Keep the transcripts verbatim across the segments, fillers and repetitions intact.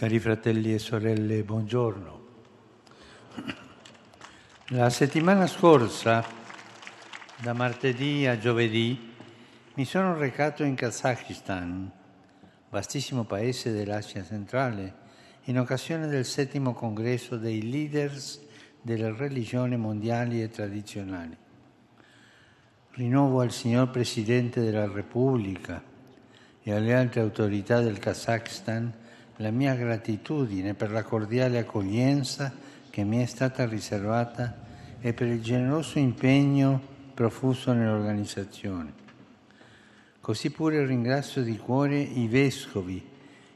Cari fratelli e sorelle, buongiorno. La settimana scorsa, da martedì a giovedì, mi sono recato in Kazakhstan, vastissimo paese dell'Asia centrale, in occasione del settimo congresso dei leaders delle religioni mondiali e tradizionali. Rinnovo al signor Presidente della Repubblica e alle altre autorità del Kazakhstan la mia gratitudine per la cordiale accoglienza che mi è stata riservata e per il generoso impegno profuso nell'organizzazione. Così pure ringrazio di cuore i vescovi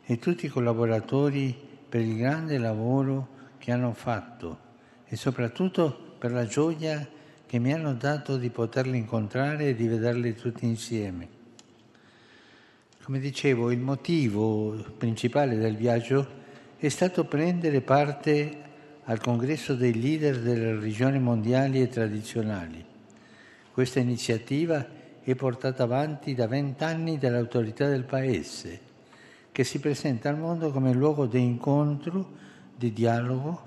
e tutti i collaboratori per il grande lavoro che hanno fatto e soprattutto per la gioia che mi hanno dato di poterli incontrare e di vederli tutti insieme. Come dicevo, il motivo principale del viaggio è stato prendere parte al congresso dei leader delle religioni mondiali e tradizionali. Questa iniziativa è portata avanti da vent'anni dall'autorità del Paese, che si presenta al mondo come luogo di incontro, di dialogo,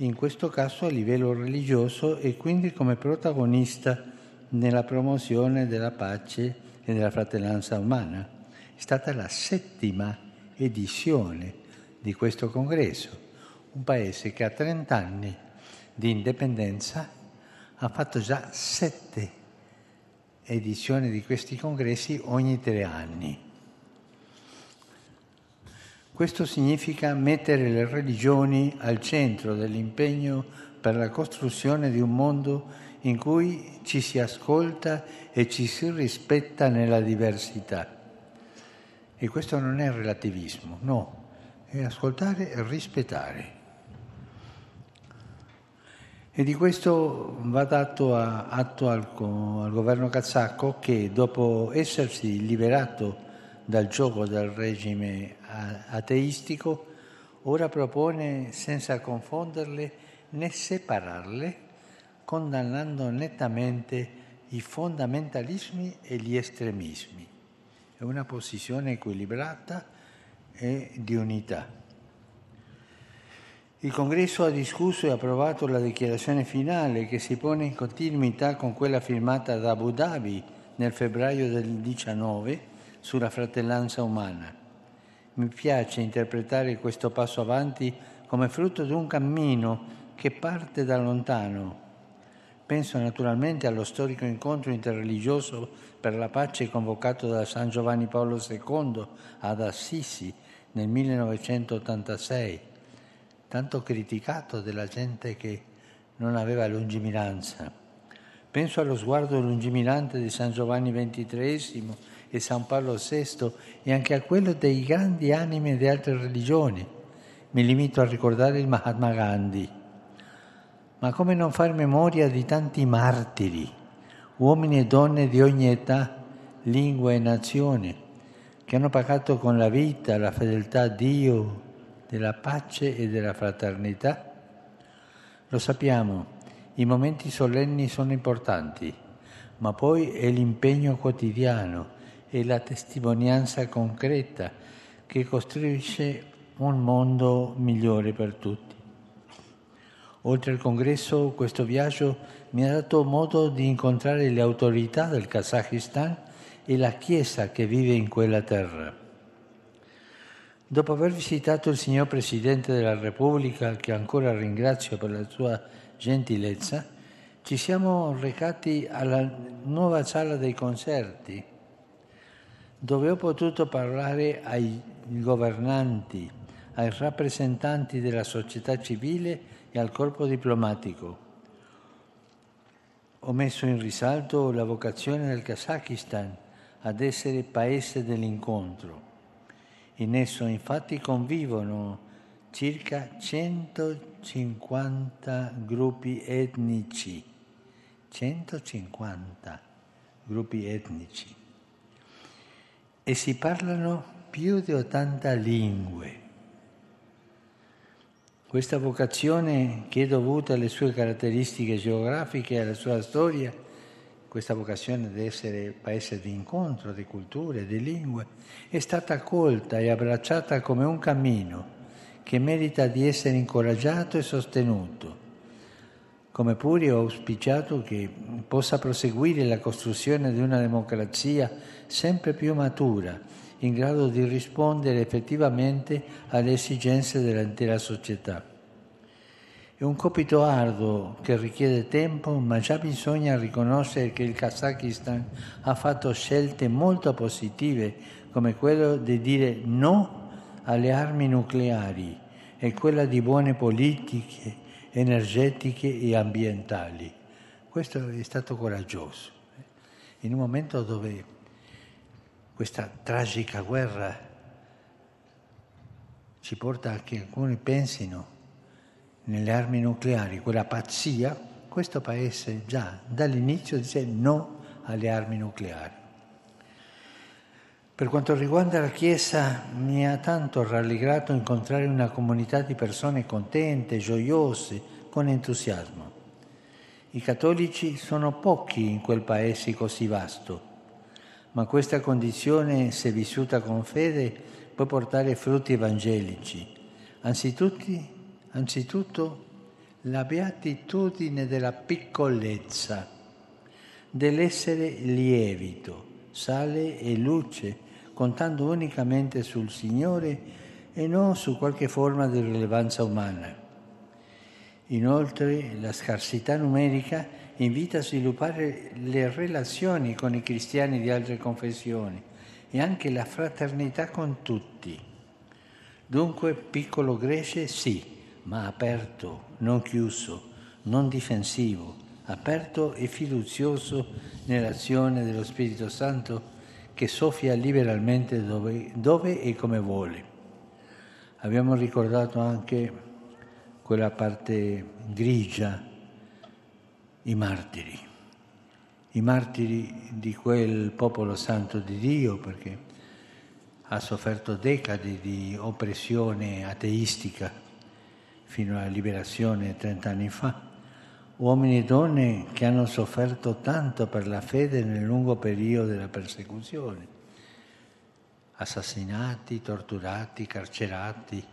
in questo caso a livello religioso, e quindi come protagonista nella promozione della pace e della fratellanza umana. È stata la settima edizione di questo congresso, un paese che a trent'anni di indipendenza ha fatto già sette edizioni di questi congressi ogni tre anni. Questo significa mettere le religioni al centro dell'impegno per la costruzione di un mondo in cui ci si ascolta e ci si rispetta nella diversità. E questo non è relativismo, no, è ascoltare e rispettare. E di questo va dato atto al, al governo kazako che, dopo essersi liberato dal giogo del regime ateistico, ora propone, senza confonderle né separarle, condannando nettamente i fondamentalismi e gli estremismi. È una posizione equilibrata e di unità. Il Congresso ha discusso e approvato la dichiarazione finale che si pone in continuità con quella firmata da Abu Dhabi nel febbraio del diciannove sulla fratellanza umana. Mi piace interpretare questo passo avanti come frutto di un cammino che parte da lontano. Penso naturalmente allo storico incontro interreligioso per la pace convocato da San Giovanni Paolo secondo ad Assisi nel millenovecentottantasei, tanto criticato dalla gente che non aveva lungimiranza. Penso allo sguardo lungimirante di San Giovanni ventitreesimo e San Paolo sesto e anche a quello dei grandi anime di altre religioni. Mi limito a ricordare il Mahatma Gandhi. Ma come non far memoria di tanti martiri, uomini e donne di ogni età, lingua e nazione, che hanno pagato con la vita la fedeltà a Dio, della pace e della fraternità? Lo sappiamo, i momenti solenni sono importanti, ma poi è l'impegno quotidiano e la testimonianza concreta che costruisce un mondo migliore per tutti. Oltre al congresso, questo viaggio mi ha dato modo di incontrare le autorità del Kazakistan e la Chiesa che vive in quella terra. Dopo aver visitato il signor Presidente della Repubblica, che ancora ringrazio per la sua gentilezza, ci siamo recati alla nuova sala dei concerti, dove ho potuto parlare ai governanti, ai rappresentanti della società civile e al corpo diplomatico. Ho messo in risalto la vocazione del Kazakistan ad essere paese dell'incontro. In esso infatti convivono circa centocinquanta gruppi etnici. centocinquanta gruppi etnici. E si parlano più di ottanta lingue. Questa vocazione, che è dovuta alle sue caratteristiche geografiche e alla sua storia, questa vocazione di essere paese di incontro, di culture, di lingue, è stata accolta e abbracciata come un cammino che merita di essere incoraggiato e sostenuto, come pure ho auspiciato che possa proseguire la costruzione di una democrazia sempre più matura, in grado di rispondere effettivamente alle esigenze dell'intera società. È un compito arduo che richiede tempo, ma già bisogna riconoscere che il Kazakistan ha fatto scelte molto positive, come quello di dire no alle armi nucleari e quella di buone politiche energetiche e ambientali. Questo è stato coraggioso. In un momento dove questa tragica guerra ci porta a che alcuni pensino nelle armi nucleari, quella pazzia, questo Paese già dall'inizio dice no alle armi nucleari. Per quanto riguarda la Chiesa, mi ha tanto rallegrato incontrare una comunità di persone contente, gioiose, con entusiasmo. I cattolici sono pochi in quel Paese così vasto, ma questa condizione, se vissuta con fede, può portare frutti evangelici. Anzitutto, anzitutto la beatitudine della piccolezza, dell'essere lievito, sale e luce, contando unicamente sul Signore e non su qualche forma di rilevanza umana. Inoltre, la scarsità numerica invita a sviluppare le relazioni con i cristiani di altre confessioni e anche la fraternità con tutti. Dunque, piccolo Grece sì, ma aperto, non chiuso, non difensivo, aperto e fiducioso nell'azione dello Spirito Santo che soffia liberalmente dove, dove e come vuole. Abbiamo ricordato anche quella parte grigia, i martiri, i martiri di quel popolo santo di Dio, perché ha sofferto decadi di oppressione ateistica fino alla liberazione trent'anni fa. Uomini e donne che hanno sofferto tanto per la fede nel lungo periodo della persecuzione, assassinati, torturati, carcerati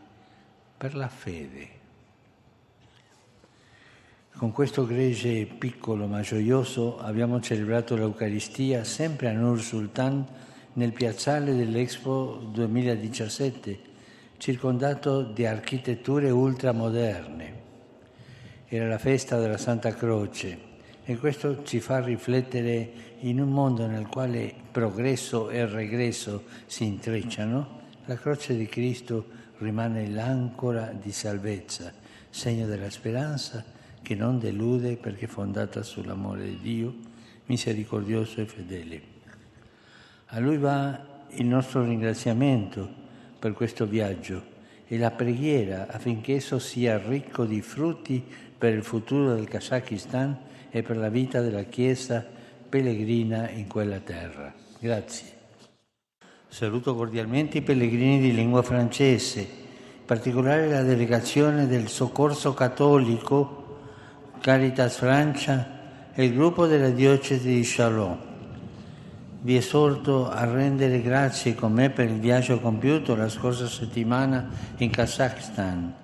per la fede. Con questo gregge piccolo ma gioioso abbiamo celebrato l'Eucaristia sempre a Nur Sultan nel piazzale dell'Expo duemiladiciassette, circondato di architetture ultramoderne. Era la festa della Santa Croce e questo ci fa riflettere in un mondo nel quale progresso e regresso si intrecciano. La croce di Cristo rimane l'ancora di salvezza, segno della speranza che non delude perché fondata sull'amore di Dio, misericordioso e fedele. A Lui va il nostro ringraziamento per questo viaggio e la preghiera affinché esso sia ricco di frutti per il futuro del Kazakistan e per la vita della Chiesa pellegrina in quella terra. Grazie. Saluto cordialmente i pellegrini di lingua francese, in particolare la delegazione del Soccorso Cattolico Carità Francia e il gruppo della diocesi di Chalons. Vi esorto a rendere grazie con me per il viaggio compiuto la scorsa settimana in Kazakhstan.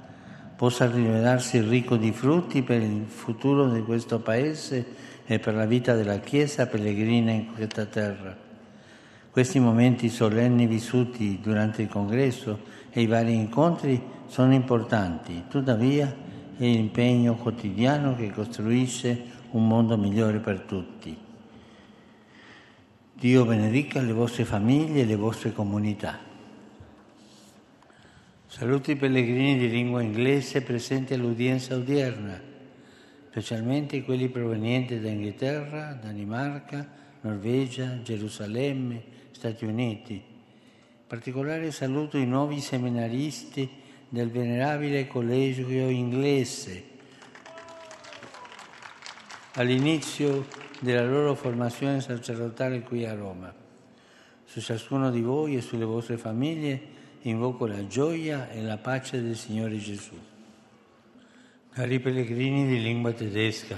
Possa rivelarsi ricco di frutti per il futuro di questo Paese e per la vita della Chiesa pellegrina in questa terra. Questi momenti solenni vissuti durante il congresso e i vari incontri sono importanti, tuttavia è l'impegno quotidiano che costruisce un mondo migliore per tutti. Dio benedica le vostre famiglie e le vostre comunità. Saluto i pellegrini di lingua inglese presenti all'udienza odierna, specialmente quelli provenienti da Inghilterra, Danimarca, Norvegia, Gerusalemme, Stati Uniti. In particolare saluto i nuovi seminaristi del Venerabile Collegio Inglese. All'inizio della loro formazione sacerdotale qui a Roma. Su ciascuno di voi e sulle vostre famiglie invoco la gioia e la pace del Signore Gesù. Cari pellegrini di lingua tedesca,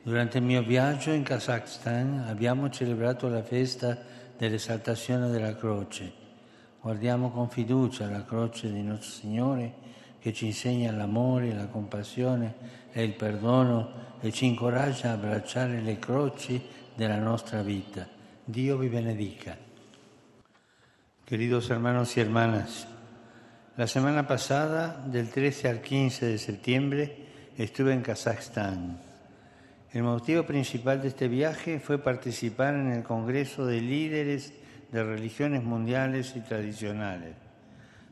durante il mio viaggio in Kazakhstan abbiamo celebrato la festa dell'esaltazione della croce, Guardiamo con fiducia la croce di nostro Signore che ci insegna l'amore, la compassione e il perdono e ci incoraggia a abbracciare le croci della nostra vita. Dio vi benedica. Queridos hermanos y hermanas, la semana pasada, del trece al quince de septiembre, estuve en Kazajstán. El motivo principal de este viaje fue participar en el Congreso de Líderes de Religiones Mundiales y Tradicionales.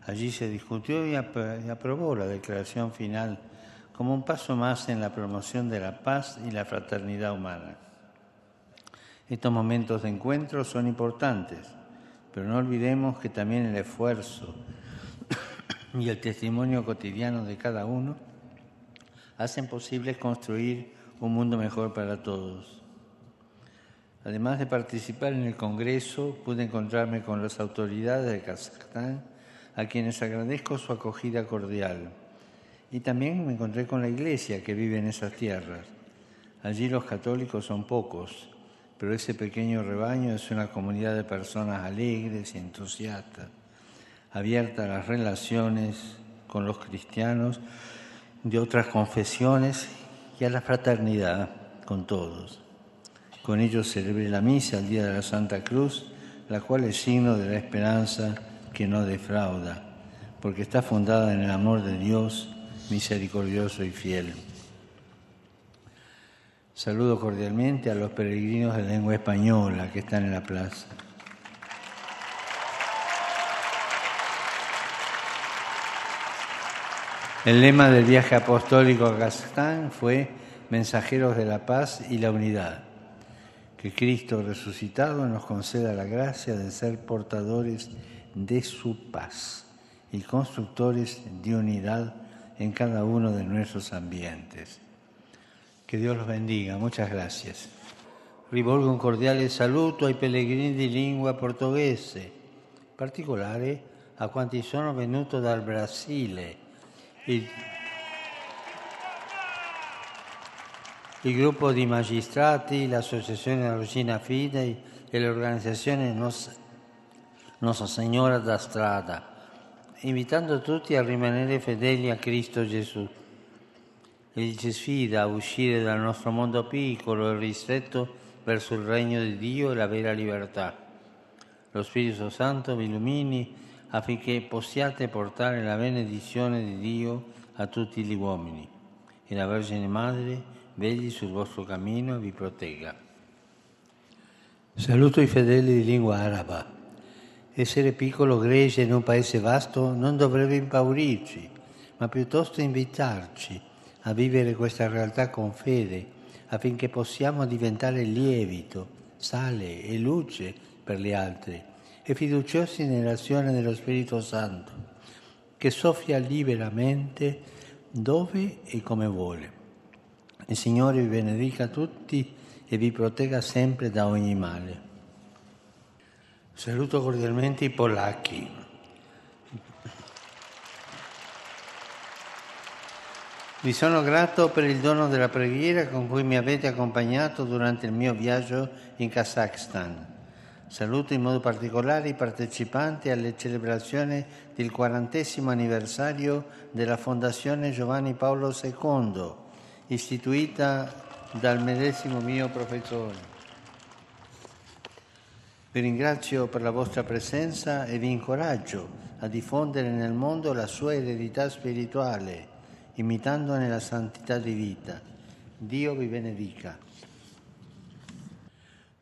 Allí se discutió y aprobó la declaración final como un paso más en la promoción de la paz y la fraternidad humana. Estos momentos de encuentro son importantes, pero no olvidemos que también el esfuerzo y el testimonio cotidiano de cada uno hacen posible construir un mundo mejor para todos. Además de participar en el Congreso, pude encontrarme con las autoridades de Kazajstán, a quienes agradezco su acogida cordial. Y también me encontré con la iglesia que vive en esas tierras. Allí los católicos son pocos, pero ese pequeño rebaño es una comunidad de personas alegres y entusiastas, abierta a las relaciones con los cristianos de otras confesiones y a la fraternidad con todos. Con ellos celebré la misa el día de la Santa Cruz, la cual es signo de la esperanza que no defrauda, porque está fundada en el amor de Dios, misericordioso y fiel. Saludo cordialmente a los peregrinos de lengua española que están en la plaza. El lema del viaje apostólico a Kazajstán fue «Mensajeros de la paz y la unidad». Que Cristo resucitado nos conceda la gracia de ser portadores de su paz y constructores de unidad en cada uno de nuestros ambientes. Che Dio los bendiga, muchas gracias. Rivolgo un cordiale saluto ai pellegrini di lingua portoghese, in particolare a quanti sono venuti dal Brasile. Il, il gruppo di magistrati, l'associazione Regina Fidei e l'organizzazione Nos, Nostra Signora da Strada, invitando tutti a rimanere fedeli a Cristo Gesù. Egli ci sfida a uscire dal nostro mondo piccolo e ristretto verso il regno di Dio e la vera libertà. Lo Spirito Santo vi illumini affinché possiate portare la benedizione di Dio a tutti gli uomini e la Vergine Madre vegli sul vostro cammino e vi protegga. Saluto i fedeli di lingua araba. Essere piccolo gregge in un paese vasto non dovrebbe impaurirci, ma piuttosto invitarci a vivere questa realtà con fede affinché possiamo diventare lievito, sale e luce per gli altri, e fiduciosi nell'azione dello Spirito Santo, che soffia liberamente dove e come vuole. Il Signore vi benedica tutti e vi protegga sempre da ogni male. Saluto cordialmente i polacchi. Vi sono grato per il dono della preghiera con cui mi avete accompagnato durante il mio viaggio in Kazakistan. Saluto in modo particolare i partecipanti alle celebrazioni del quarantesimo anniversario della Fondazione Giovanni Paolo secondo, istituita dal medesimo mio professore. Vi ringrazio per la vostra presenza e vi incoraggio a diffondere nel mondo la sua eredità spirituale, imitandone la santità di vita. Dio vi benedica.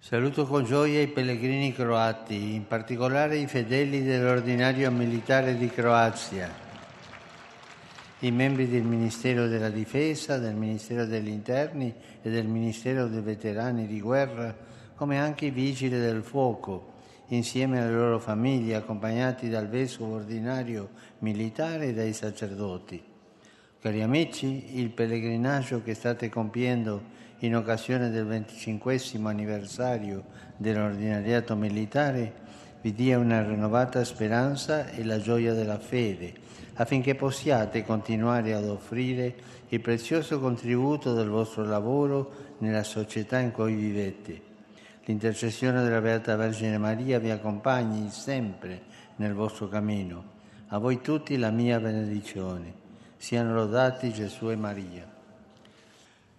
Saluto con gioia i pellegrini croati, in particolare i fedeli dell'ordinario militare di Croazia, i membri del Ministero della Difesa, del Ministero degli Interni e del Ministero dei Veterani di Guerra, come anche i vigili del fuoco, insieme alle loro famiglie, accompagnati dal vescovo ordinario militare e dai sacerdoti. Cari amici, il pellegrinaggio che state compiendo in occasione del venticinquesimo anniversario dell'ordinariato militare, vi dia una rinnovata speranza e la gioia della fede, affinché possiate continuare ad offrire il prezioso contributo del vostro lavoro nella società in cui vivete. L'intercessione della Beata Vergine Maria vi accompagni sempre nel vostro cammino. A voi tutti la mia benedizione. Siano lodati Gesù e Maria.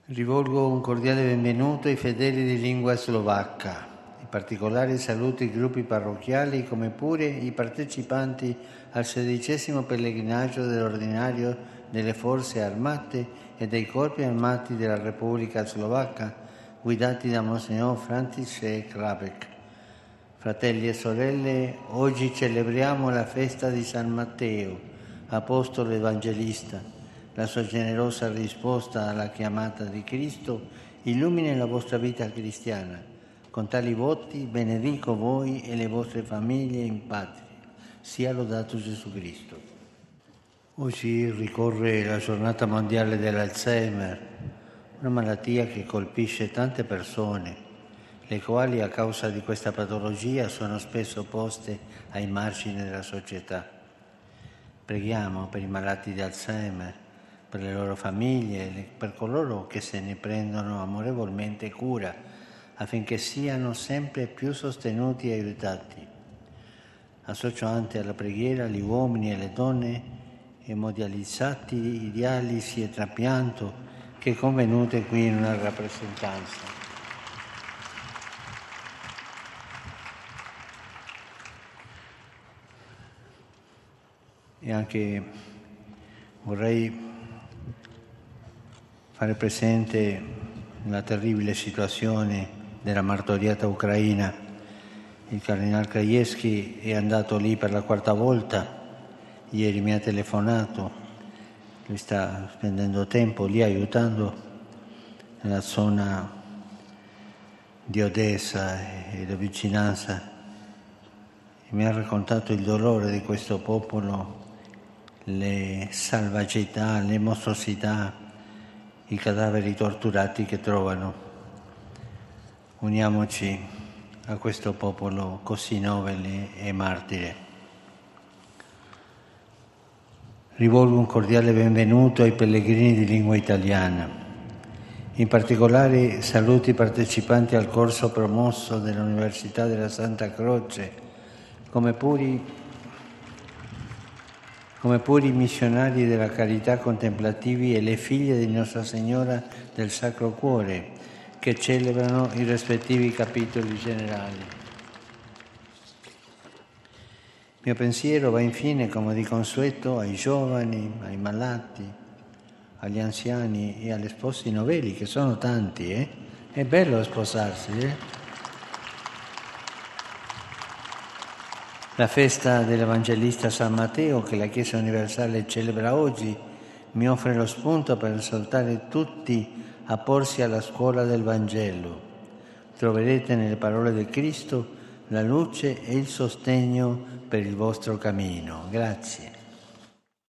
Rivolgo un cordiale benvenuto ai fedeli di lingua slovacca. In particolare saluto i gruppi parrocchiali come pure i partecipanti al sedicesimo pellegrinaggio dell'ordinario delle forze armate e dei corpi armati della Repubblica Slovacca guidati da Monsignor František Rábek. Fratelli e sorelle, oggi celebriamo la festa di San Matteo, apostolo evangelista. La sua generosa risposta alla chiamata di Cristo illumina la vostra vita cristiana. Con tali voti benedico voi e le vostre famiglie in patria. Sia lodato Gesù Cristo. Oggi ricorre la giornata mondiale dell'Alzheimer, una malattia che colpisce tante persone, le quali a causa di questa patologia sono spesso poste ai margini della società. Preghiamo per i malati di Alzheimer, per le loro famiglie, per coloro che se ne prendono amorevolmente cura, affinché siano sempre più sostenuti e aiutati. Associo anche alla preghiera gli uomini e le donne emodializzati di dialisi e trapianto che convenute qui in una rappresentanza. E anche vorrei fare presente la terribile situazione della martoriata Ucraina. Il cardinale Krajewski è andato lì per la quarta volta, ieri mi ha telefonato, lui sta spendendo tempo lì aiutando nella zona di Odessa e la vicinanza. E mi ha raccontato il dolore di questo popolo, le salvagità, le mostruosità, i cadaveri torturati che trovano. Uniamoci a questo popolo così nobile e martire. Rivolgo un cordiale benvenuto ai pellegrini di lingua italiana. In particolare saluto i partecipanti al corso promosso dell'Università della Santa Croce, come pure come pure i missionari della carità contemplativi e le figlie di Nostra Signora del Sacro Cuore, che celebrano i rispettivi capitoli generali. Il mio pensiero va infine, come di consueto, ai giovani, ai malati, agli anziani e agli sposi novelli, che sono tanti, eh? È bello sposarsi, eh? La festa dell'Evangelista San Matteo, che la Chiesa Universale celebra oggi, mi offre lo spunto per esortare tutti a porsi alla scuola del Vangelo. Troverete nelle parole di Cristo la luce e il sostegno per il vostro cammino. Grazie.